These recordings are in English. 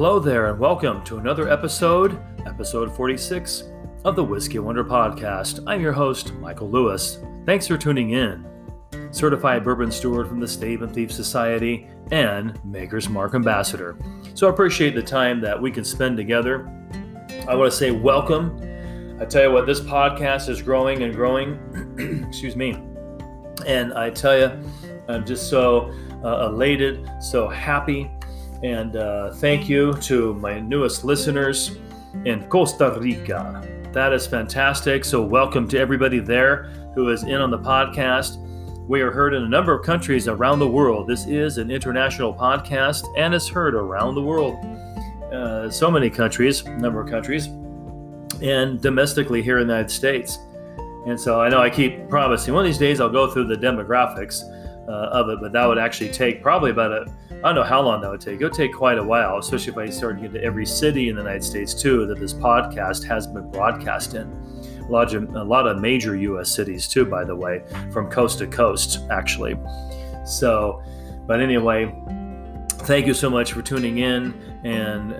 Hello there, and welcome to another episode 46 of the Whiskey Wonder Podcast. I'm your host, Michael Lewis. Thanks for tuning in. Certified bourbon steward from the Stave and Thief Society and Maker's Mark ambassador. So I appreciate the time that we can spend together. I want to say welcome. I tell you what, this podcast is growing and growing. Excuse me. And I tell you, I'm just so elated, so happy. And thank you to my newest listeners in Costa Rica. That is fantastic. So welcome to everybody there who is in on the podcast. We are heard in a number of countries around the world. This is an international podcast and is heard around the world. So many countries, number of countries, and domestically here in the United States. And so I know I keep promising one of these days I'll go through the demographics of it, but that would actually take probably about I don't know how long that would take. It would take quite a while, especially if I started to get to every city in the United States, too, that this podcast has been broadcast in. A lot of major U.S. cities, too, by the way, from coast to coast, actually. So, but anyway, thank you so much for tuning in. And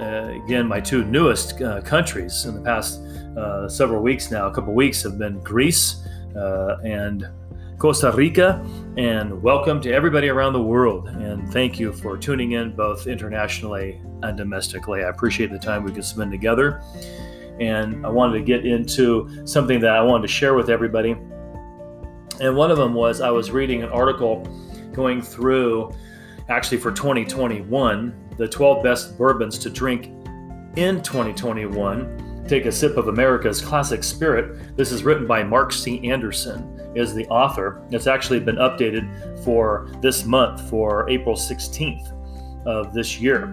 again, my two newest countries in the past several weeks now, a couple weeks, have been Greece and Costa Rica, and welcome to everybody around the world. And thank you for tuning in both internationally and domestically. I appreciate the time we can spend together. And I wanted to get into something that I wanted to share with everybody. And one of them was I was reading an article going through, actually for 2021, the 12 best bourbons to drink in 2021. Take a sip of America's classic spirit. This is written by Mark C. Anderson, is the author. It's actually been updated for this month, for April 16th of this year.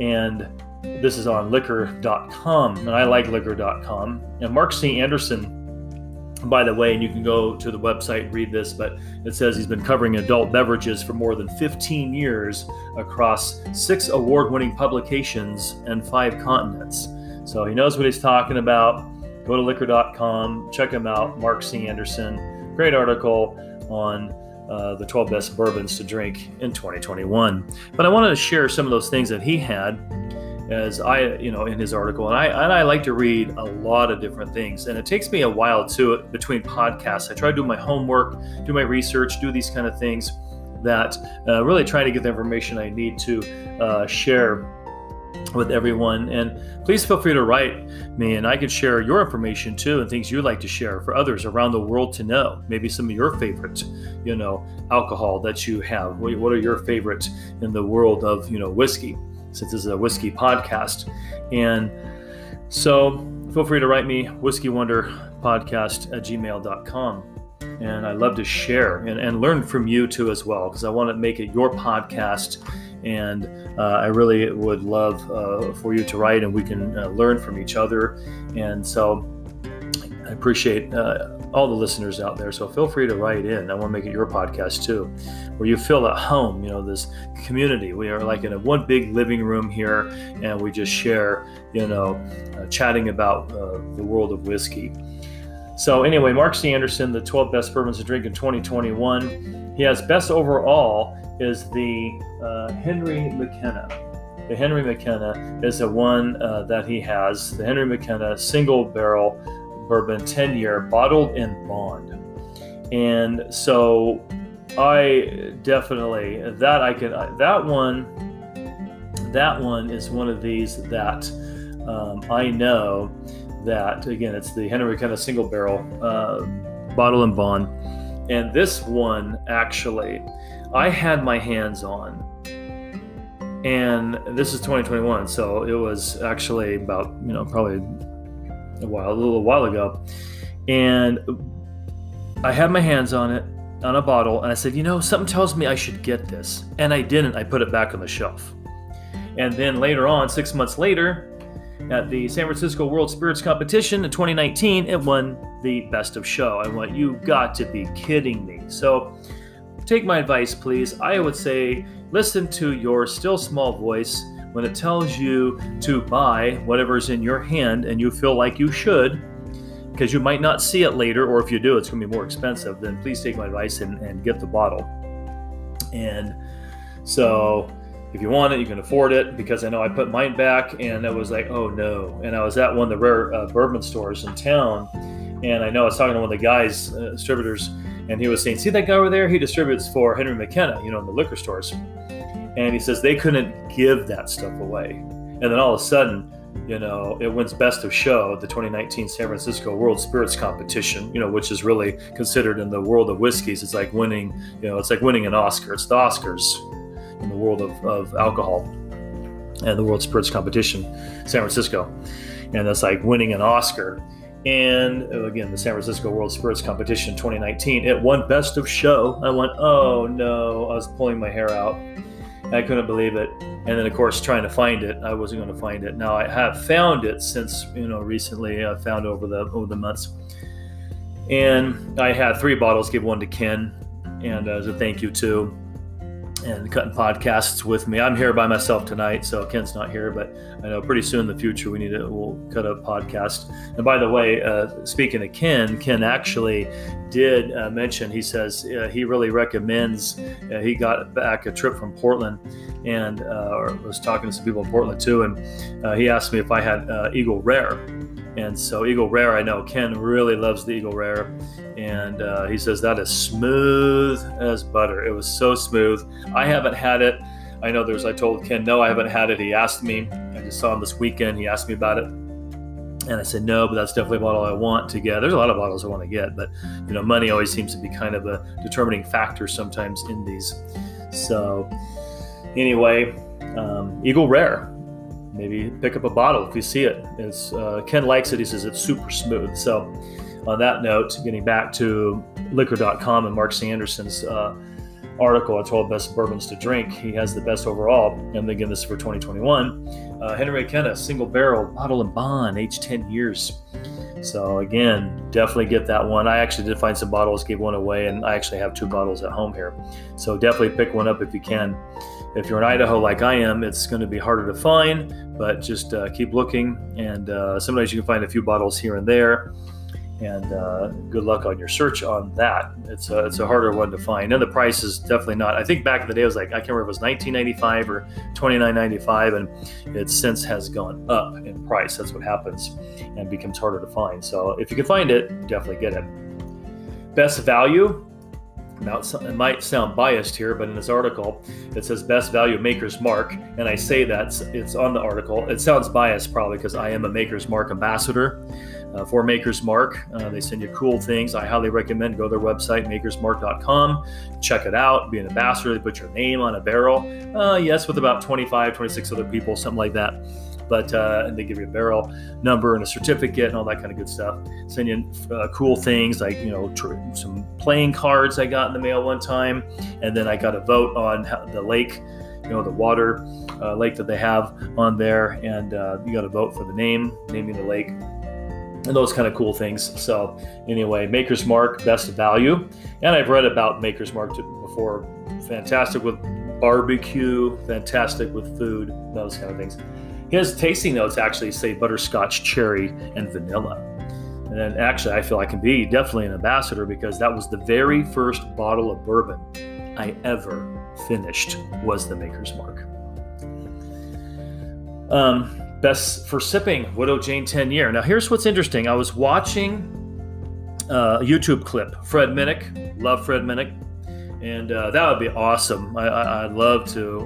And this is on Liquor.com, and I like Liquor.com. And Mark C. Anderson, by the way, and you can go to the website and read this, but it says he's been covering adult beverages for more than 15 years across 6 award-winning publications and 5 continents. So he knows what he's talking about. Go to Liquor.com, check him out, Mark C. Anderson. Great article on the 12 best bourbons to drink in 2021. But I wanted to share some of those things that he had in his article. And I like to read a lot of different things. And it takes me a while, too, between podcasts. I try to do my homework, do my research, do these kind of things that really try to get the information I need to share with everyone. And please feel free to write me, and I can share your information too, and things you'd like to share for others around the world to know. Maybe some of your favorite, alcohol that you have. What are your favorite in the world of, whiskey, since this is a whiskey podcast. And so feel free to write me, whiskeywonderpodcast@gmail.com. And I love to share and learn from you too as well, because I want to make it your podcast. And I really would love for you to write, and we can learn from each other. And so I appreciate all the listeners out there. So feel free to write in. I want to make it your podcast too, where you feel at home, this community. We are like in one big living room here, and we just share, chatting about the world of whiskey. So anyway, Mark C. Anderson, the 12 best bourbons to drink in 2021. He has best overall is the Henry McKenna. The Henry McKenna is the one that he has. The Henry McKenna single barrel bourbon, 10-year, bottled in bond. And so I definitely, that one is one of these that I know that, again, it's the Henry McKenna single barrel bottle and bond. And this one, actually, I had my hands on, and this is 2021, so it was actually about, probably a little while ago, and I had my hands on it, on a bottle, and I said, something tells me I should get this, and I didn't. I put it back on the shelf, and then later on, 6 months later, at the San Francisco World Spirits Competition in 2019, it won the Best of Show. I went, you got to be kidding me. So take my advice, please. I would say listen to your still small voice when it tells you to buy whatever's in your hand and you feel like you should, because you might not see it later, or if you do, it's going to be more expensive. Then please take my advice and get the bottle. And so if you want it, you can afford it, because I know I put mine back and it was like, oh no. And I was at one of the rare bourbon stores in town, and I know I was talking to one of the guys, distributors, and he was saying, see that guy over there? He distributes for Henry McKenna, you know, in the liquor stores. And he says they couldn't give that stuff away. And then all of a sudden, you know, it wins Best of Show at the 2019 San Francisco World Spirits Competition, you know, which is really considered in the world of whiskeys. It's like winning, you know, it's like winning an Oscar. It's the Oscars in the world of alcohol and the World Spirits Competition, San Francisco. And that's like winning an Oscar. And again, the San Francisco World Spirits Competition 2019, it won Best of Show. I went, oh no, I was pulling my hair out. I couldn't believe it. And then, of course, trying to find it, I wasn't going to find it. Now I have found it since, you know, recently. I found over the months. And I had 3 bottles, gave one to Ken, and as a thank you too. And cutting podcasts with me. I'm here by myself tonight, so Ken's not here, but I know pretty soon in the future we'll cut a podcast. And by the way, speaking of Ken actually did mention, he says he really recommends, he got back a trip from Portland and was talking to some people in Portland too, and he asked me if I had Eagle Rare. And so Eagle Rare, I know Ken really loves the Eagle Rare. And he says that is smooth as butter. It was so smooth. I haven't had it. I know I told Ken, no, I haven't had it. He asked me, I just saw him this weekend. He asked me about it. And I said, no, but that's definitely a bottle I want to get. There's a lot of bottles I want to get, but you know, money always seems to be kind of a determining factor sometimes in these. So anyway, Eagle Rare. Maybe pick up a bottle if you see it. It's Ken likes it. He says it's super smooth. So on that note, getting back to Liquor.com and Mark C. Anderson's article on 12 Best Bourbons to Drink, he has the best overall. And again, this is for 2021. Henry McKenna, single barrel, bottle and bond, aged 10 years. So again, definitely get that one. I actually did find some bottles, gave one away, and I actually have 2 bottles at home here. So definitely pick one up if you can. If you're in Idaho like I am, it's going to be harder to find, but just keep looking. And sometimes you can find a few bottles here and there. And good luck on your search on that. It's a harder one to find. And the price is definitely not. I think back in the day, it was like, I can't remember if it was $19.95 or $29.95. And it since has gone up in price. That's what happens, and becomes harder to find. So if you can find it, definitely get it. Best value. Now, it might sound biased here, but in this article, it says best value Maker's Mark. And I say that it's on the article. It sounds biased probably because I am a Maker's Mark ambassador for Maker's Mark. They send you cool things. I highly recommend go to their website, makersmark.com. Check it out. Be an ambassador. They put your name on a barrel. Yes, with about 25, 26 other people, something like that. But and they give you a barrel number and a certificate and all that kind of good stuff. Send you cool things like, you know, some playing cards I got in the mail one time. And then I got a vote on the lake, you know, the water lake that they have on there. And you got a vote for the name, naming the lake, and those kind of cool things. So anyway, Maker's Mark, best value. And I've read about Maker's Mark before. Fantastic with barbecue, fantastic with food, those kind of things. His tasting notes actually say butterscotch, cherry, and vanilla. And then actually, I feel I can be definitely an ambassador because that was the very first bottle of bourbon I ever finished was the Maker's Mark. Best for sipping, Widow Jane 10 year. Now here's what's interesting. I was watching a YouTube clip, Fred Minnick, love Fred Minnick. And that would be awesome. I'd love to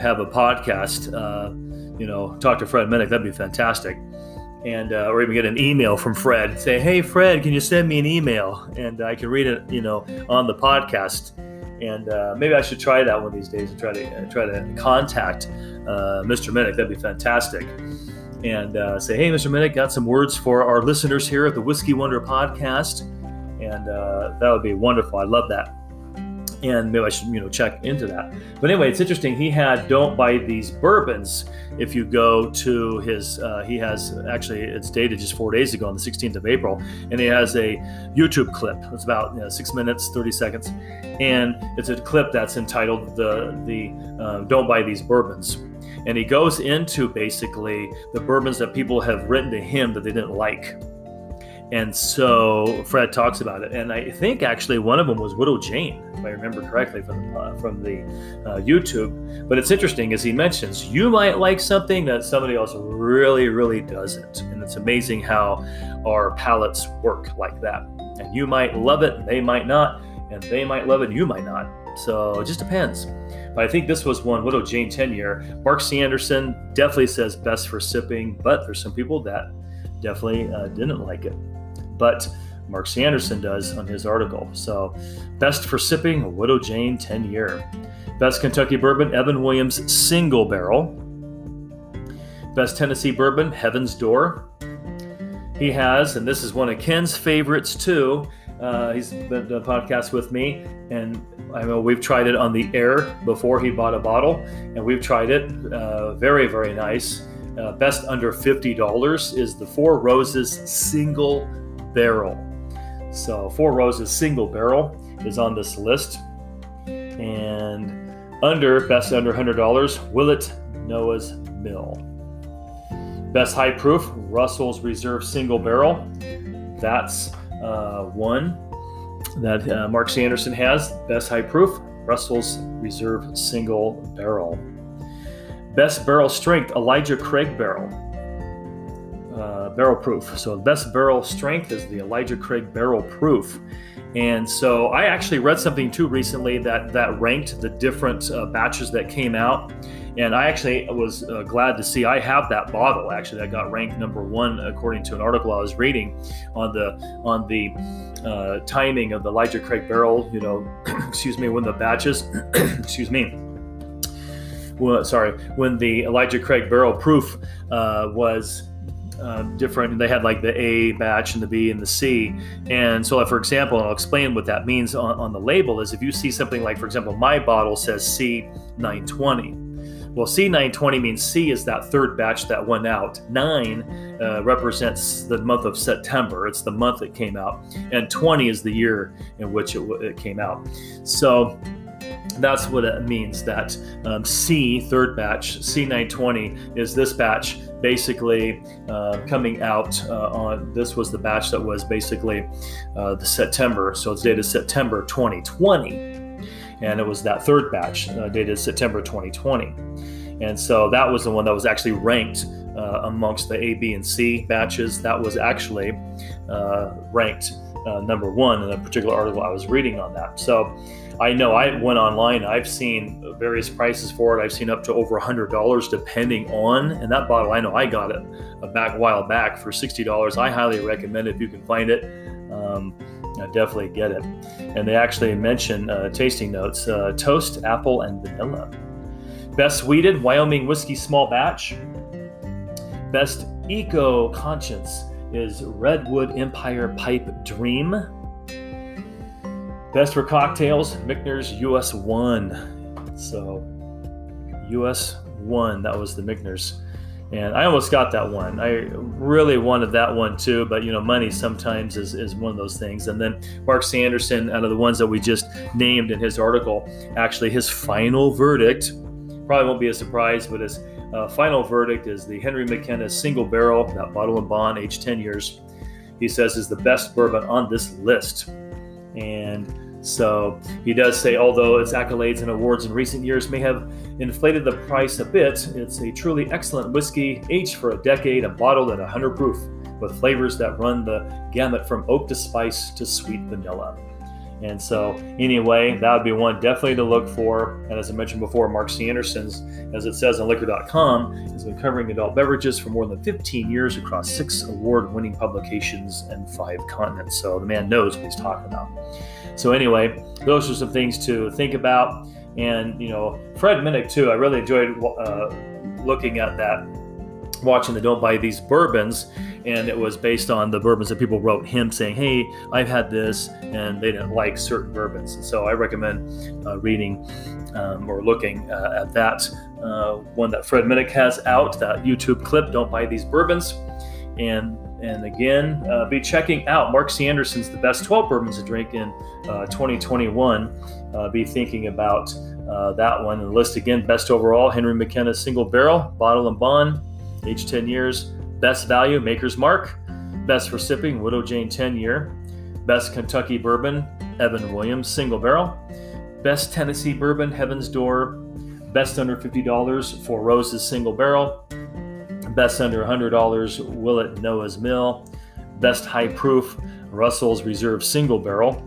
have a podcast you know, talk to Fred Minnick, that'd be fantastic. And, or even get an email from Fred, say, hey, Fred, can you send me an email? And I can read it, you know, on the podcast. And maybe I should try that one of these days and try to contact Mr. Minnick. That'd be fantastic. And say, hey, Mr. Minnick, got some words for our listeners here at the Whiskey Wonder Podcast. And that would be wonderful. I love that. And maybe I should, you know, check into that. But anyway, it's interesting. He had Don't Buy These Bourbons. If you go to his, he has actually, it's dated just 4 days ago on the 16th of April. And he has a YouTube clip. It's about 6 minutes, 30 seconds. And it's a clip that's entitled the Don't Buy These Bourbons. And he goes into basically the bourbons that people have written to him that they didn't like. And so Fred talks about it, and I think actually one of them was Widow Jane, if I remember correctly from the YouTube. But it's interesting, as he mentions, you might like something that somebody else really, really doesn't. And it's amazing how our palates work like that. And you might love it, and they might not, and they might love it, and you might not. So it just depends. But I think this was one, Widow Jane 10-year. Mark C. Anderson definitely says best for sipping, but there's some people that definitely didn't like it. But Mark C. Anderson does on his article. So best for sipping, Widow Jane 10-year. Best Kentucky bourbon, Evan Williams single barrel. Best Tennessee bourbon, Heaven's Door. He has, and this is one of Ken's favorites too. He's been on a podcast with me, and I know we've tried it on the air before. He bought a bottle, and we've tried it. Very, very nice. Best under $50 is the Four Roses single barrel. So Four Roses single barrel is on this list. And best under $100, Willet Noah's Mill. Best high proof, Russell's Reserve single barrel. That's one that Mark C. Anderson has. Best high proof, Russell's Reserve single barrel. Best barrel strength, Elijah Craig barrel. Barrel proof. So best barrel strength is the Elijah Craig barrel proof. And so I actually read something too recently that ranked the different batches that came out. And I actually was glad to see I have that bottle actually that got ranked number one according to an article I was reading on the timing of the Elijah Craig barrel, when the batches, when the Elijah Craig barrel proof was different. They had like the A batch and the B and the C. And so, for example, I'll explain what that means on the label is if you see something like, for example, my bottle says C920. Well, C920 means C is that third batch that went out. 9 represents the month of September. It's the month it came out. And 20 is the year in which it came out. So that's what it means, that C, third batch, C920 is this batch basically coming out this was the batch that was basically the September. So it's dated September 2020. And it was that third batch dated September 2020. And so that was the one that was actually ranked amongst the A, B, and C batches. That was actually ranked number one in a particular article I was reading on that. So I know I went online. I've seen various prices for it. I've seen up to over $100 depending on. And that bottle, I know I got it a while back for $60. I highly recommend it if you can find it. I definitely get it. And they actually mention tasting notes, toast, apple, and vanilla. Best Wheated, Wyoming Whiskey Small Batch. Best Eco Conscience is Redwood Empire Pipe Dream. Best for cocktails, Michter's US 1. So US 1, that was the Michter's. And I almost got that one. I really wanted that one too, but money sometimes is one of those things. And then Mark C. Anderson, out of the ones that we just named in his article, actually his final verdict, probably won't be a surprise, but his final verdict is the Henry McKenna single barrel, that bottle and bond, aged 10 years, he says is the best bourbon on this list. And so he does say, although its accolades and awards in recent years may have inflated the price a bit, it's a truly excellent whiskey, aged for a decade and bottled at 100 proof, with flavors that run the gamut from oak to spice to sweet vanilla. And so anyway, that would be one definitely to look for. And as I mentioned before, Mark C. Anderson's, as it says on Liquor.com, has been covering adult beverages for more than 15 years across 6 award-winning publications and 5 continents. So the man knows what he's talking about. So anyway, those are some things to think about. And, Fred Minnick, too, I really enjoyed looking at that, watching the Don't Buy These Bourbons. And it was based on the bourbons that people wrote him saying, hey, I've had this, and they didn't like certain bourbons. And so I recommend reading or looking at that one that Fred Minnick has out, that YouTube clip, Don't Buy These Bourbons. And again, be checking out Mark C. Anderson's The Best 12 Bourbons to Drink in 2021. Be thinking about that one. And the list again, best overall, Henry McKenna single barrel, bottle and bond, aged 10 years. Best value, Maker's Mark. Best for Sipping, Widow Jane 10 Year. Best Kentucky Bourbon, Evan Williams, Single Barrel. Best Tennessee Bourbon, Heaven's Door. Best Under $50, Four Roses, Single Barrel. Best Under $100, Willet Noah's Mill. Best High Proof, Russell's Reserve, Single Barrel.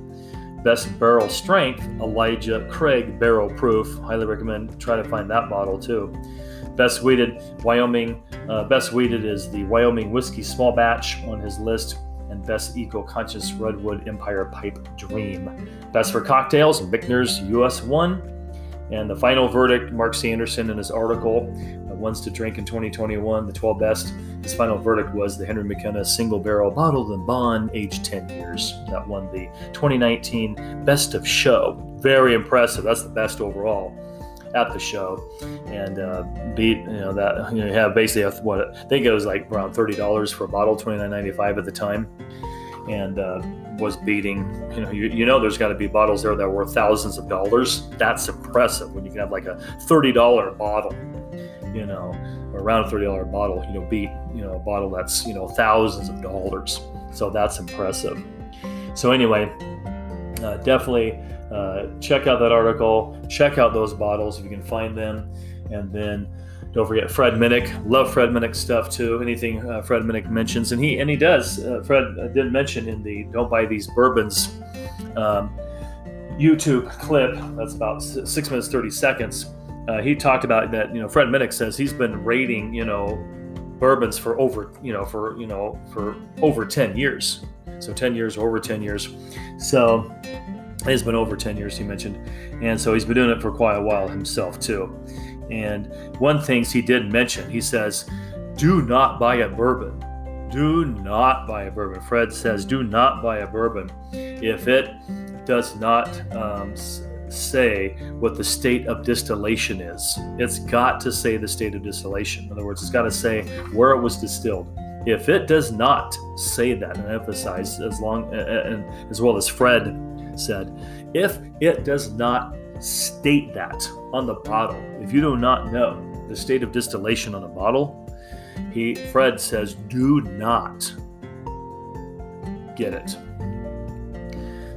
Best Barrel Strength, Elijah Craig, Barrel Proof. Highly recommend, try to find that bottle too. Best Weighted, Wyoming. Best Weighted is the Wyoming Whiskey Small Batch on his list. And Best Eco-Conscious, Redwood Empire Pipe Dream. Best for Cocktails, Michter's US 1. And the final verdict, Mark C. Anderson in his article, Ones to Drink in 2021, the 12 best, his final verdict was the Henry McKenna Single Barrel Bottled in Bond, aged 10 years. That won the 2019 Best of Show. Very impressive. That's the best overall at the show. And you have basically it was like around $30 for a bottle, $29.95 at the time. And was beating, there's got to be bottles there that were thousands of dollars. That's impressive when you can have like a $30 bottle, around a $30 bottle, beat, a bottle that's, thousands of dollars. So that's impressive. So anyway, definitely check out that article, check out those bottles if you can find them. And then don't forget Fred Minnick. Love Fred Minnick stuff too. Anything Fred Minnick mentions, and he does. Fred did mention in the "Don't Buy These Bourbons" YouTube clip. That's about 6 minutes 30 seconds. He talked about that. Fred Minnick says he's been rating bourbons for over 10 years. So 10 years, over 10 years. So it's been over 10 years. He mentioned, and so he's been doing it for quite a while himself too. And one thing he did mention, he says, do not buy a bourbon. Do not buy a bourbon. Fred says, do not buy a bourbon if it does not say what the state of distillation is. It's got to say the state of distillation. In other words, it's got to say where it was distilled. If it does not say that, and emphasize as well as Fred said, if it does not state that on the bottle, if you do not know the state of distillation on a bottle, Fred says, do not get it.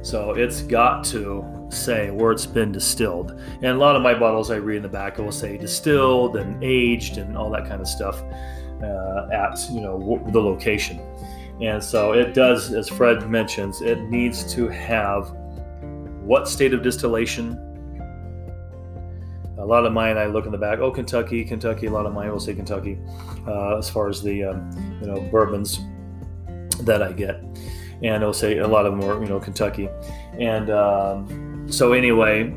So it's got to say where it's been distilled. And a lot of my bottles I read in the back, it will say distilled and aged and all that kind of stuff at the location. And so it does, as Fred mentions, it needs to have what state of distillation. A lot of mine, I look in the back, Kentucky. A lot of mine will say Kentucky, as far as the, bourbons that I get. And it'll say a lot of them are, Kentucky. And so anyway,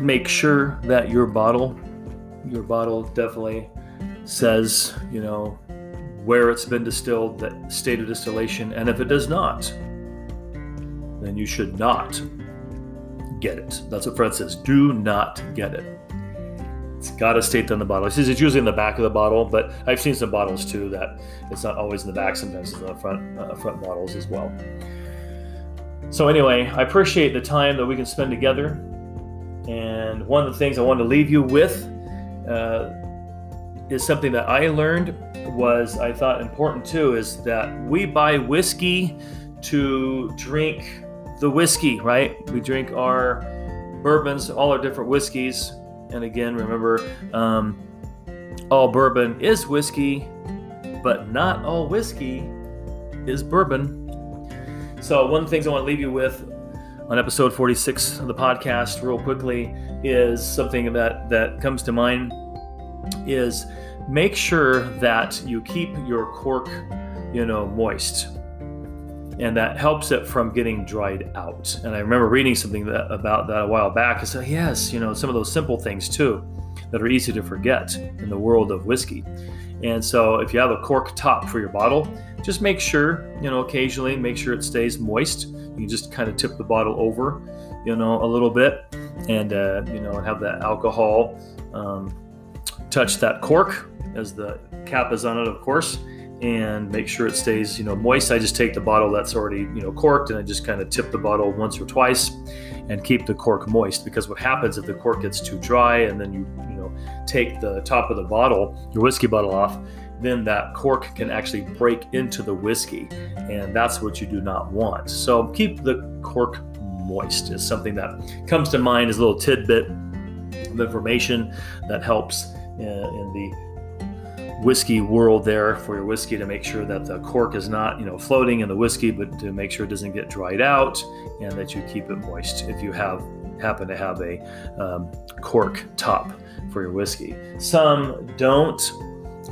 make sure that your bottle definitely says, where it's been distilled, the state of distillation. And if it does not, then you should not get it. That's what Fred says. Do not get it. It's got to state on the bottle. He says it's usually in the back of the bottle, but I've seen some bottles too that it's not always in the back. Sometimes it's in the front bottles as well. So anyway, I appreciate the time that we can spend together. And one of the things I wanted to leave you with is something that I learned was I thought important too, is that we buy whiskey to drink the whiskey, right? We drink our bourbons, all our different whiskeys. And again, remember, all bourbon is whiskey, but not all whiskey is bourbon. So one of the things I want to leave you with on episode 46 of the podcast real quickly is something that comes to mind is make sure that you keep your cork, moist. And that helps it from getting dried out. And I remember reading something about that a while back. I said, yes, some of those simple things too that are easy to forget in the world of whiskey. And so if you have a cork top for your bottle, just make sure, occasionally make sure it stays moist. You can just kind of tip the bottle over, a little bit and, have the alcohol touch that cork as the cap is on it, of course. And make sure it stays, moist. I just take the bottle that's already, corked, and I just kind of tip the bottle once or twice and keep the cork moist, because what happens if the cork gets too dry and then you take the top of the bottle, your whiskey bottle off, then that cork can actually break into the whiskey, and that's what you do not want. So keep the cork moist is something that comes to mind as a little tidbit of information that helps in the whiskey world there for your whiskey, to make sure that the cork is not, floating in the whiskey, but to make sure it doesn't get dried out and that you keep it moist if you happen to have a cork top for your whiskey. Some don't,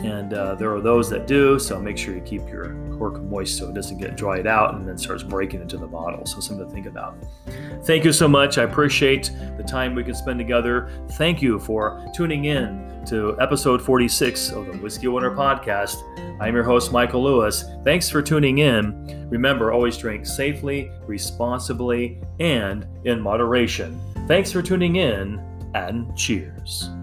and there are those that do, so make sure you keep your cork moist so it doesn't get dried out and then starts breaking into the bottle. So something to think about. Thank you so much. I appreciate the time we can spend together. Thank you for tuning in to episode 46 of the Whiskey Wonder Podcast. I'm your host, Michael Lewis. Thanks for tuning in. Remember, always drink safely, responsibly, and in moderation. Thanks for tuning in, and cheers.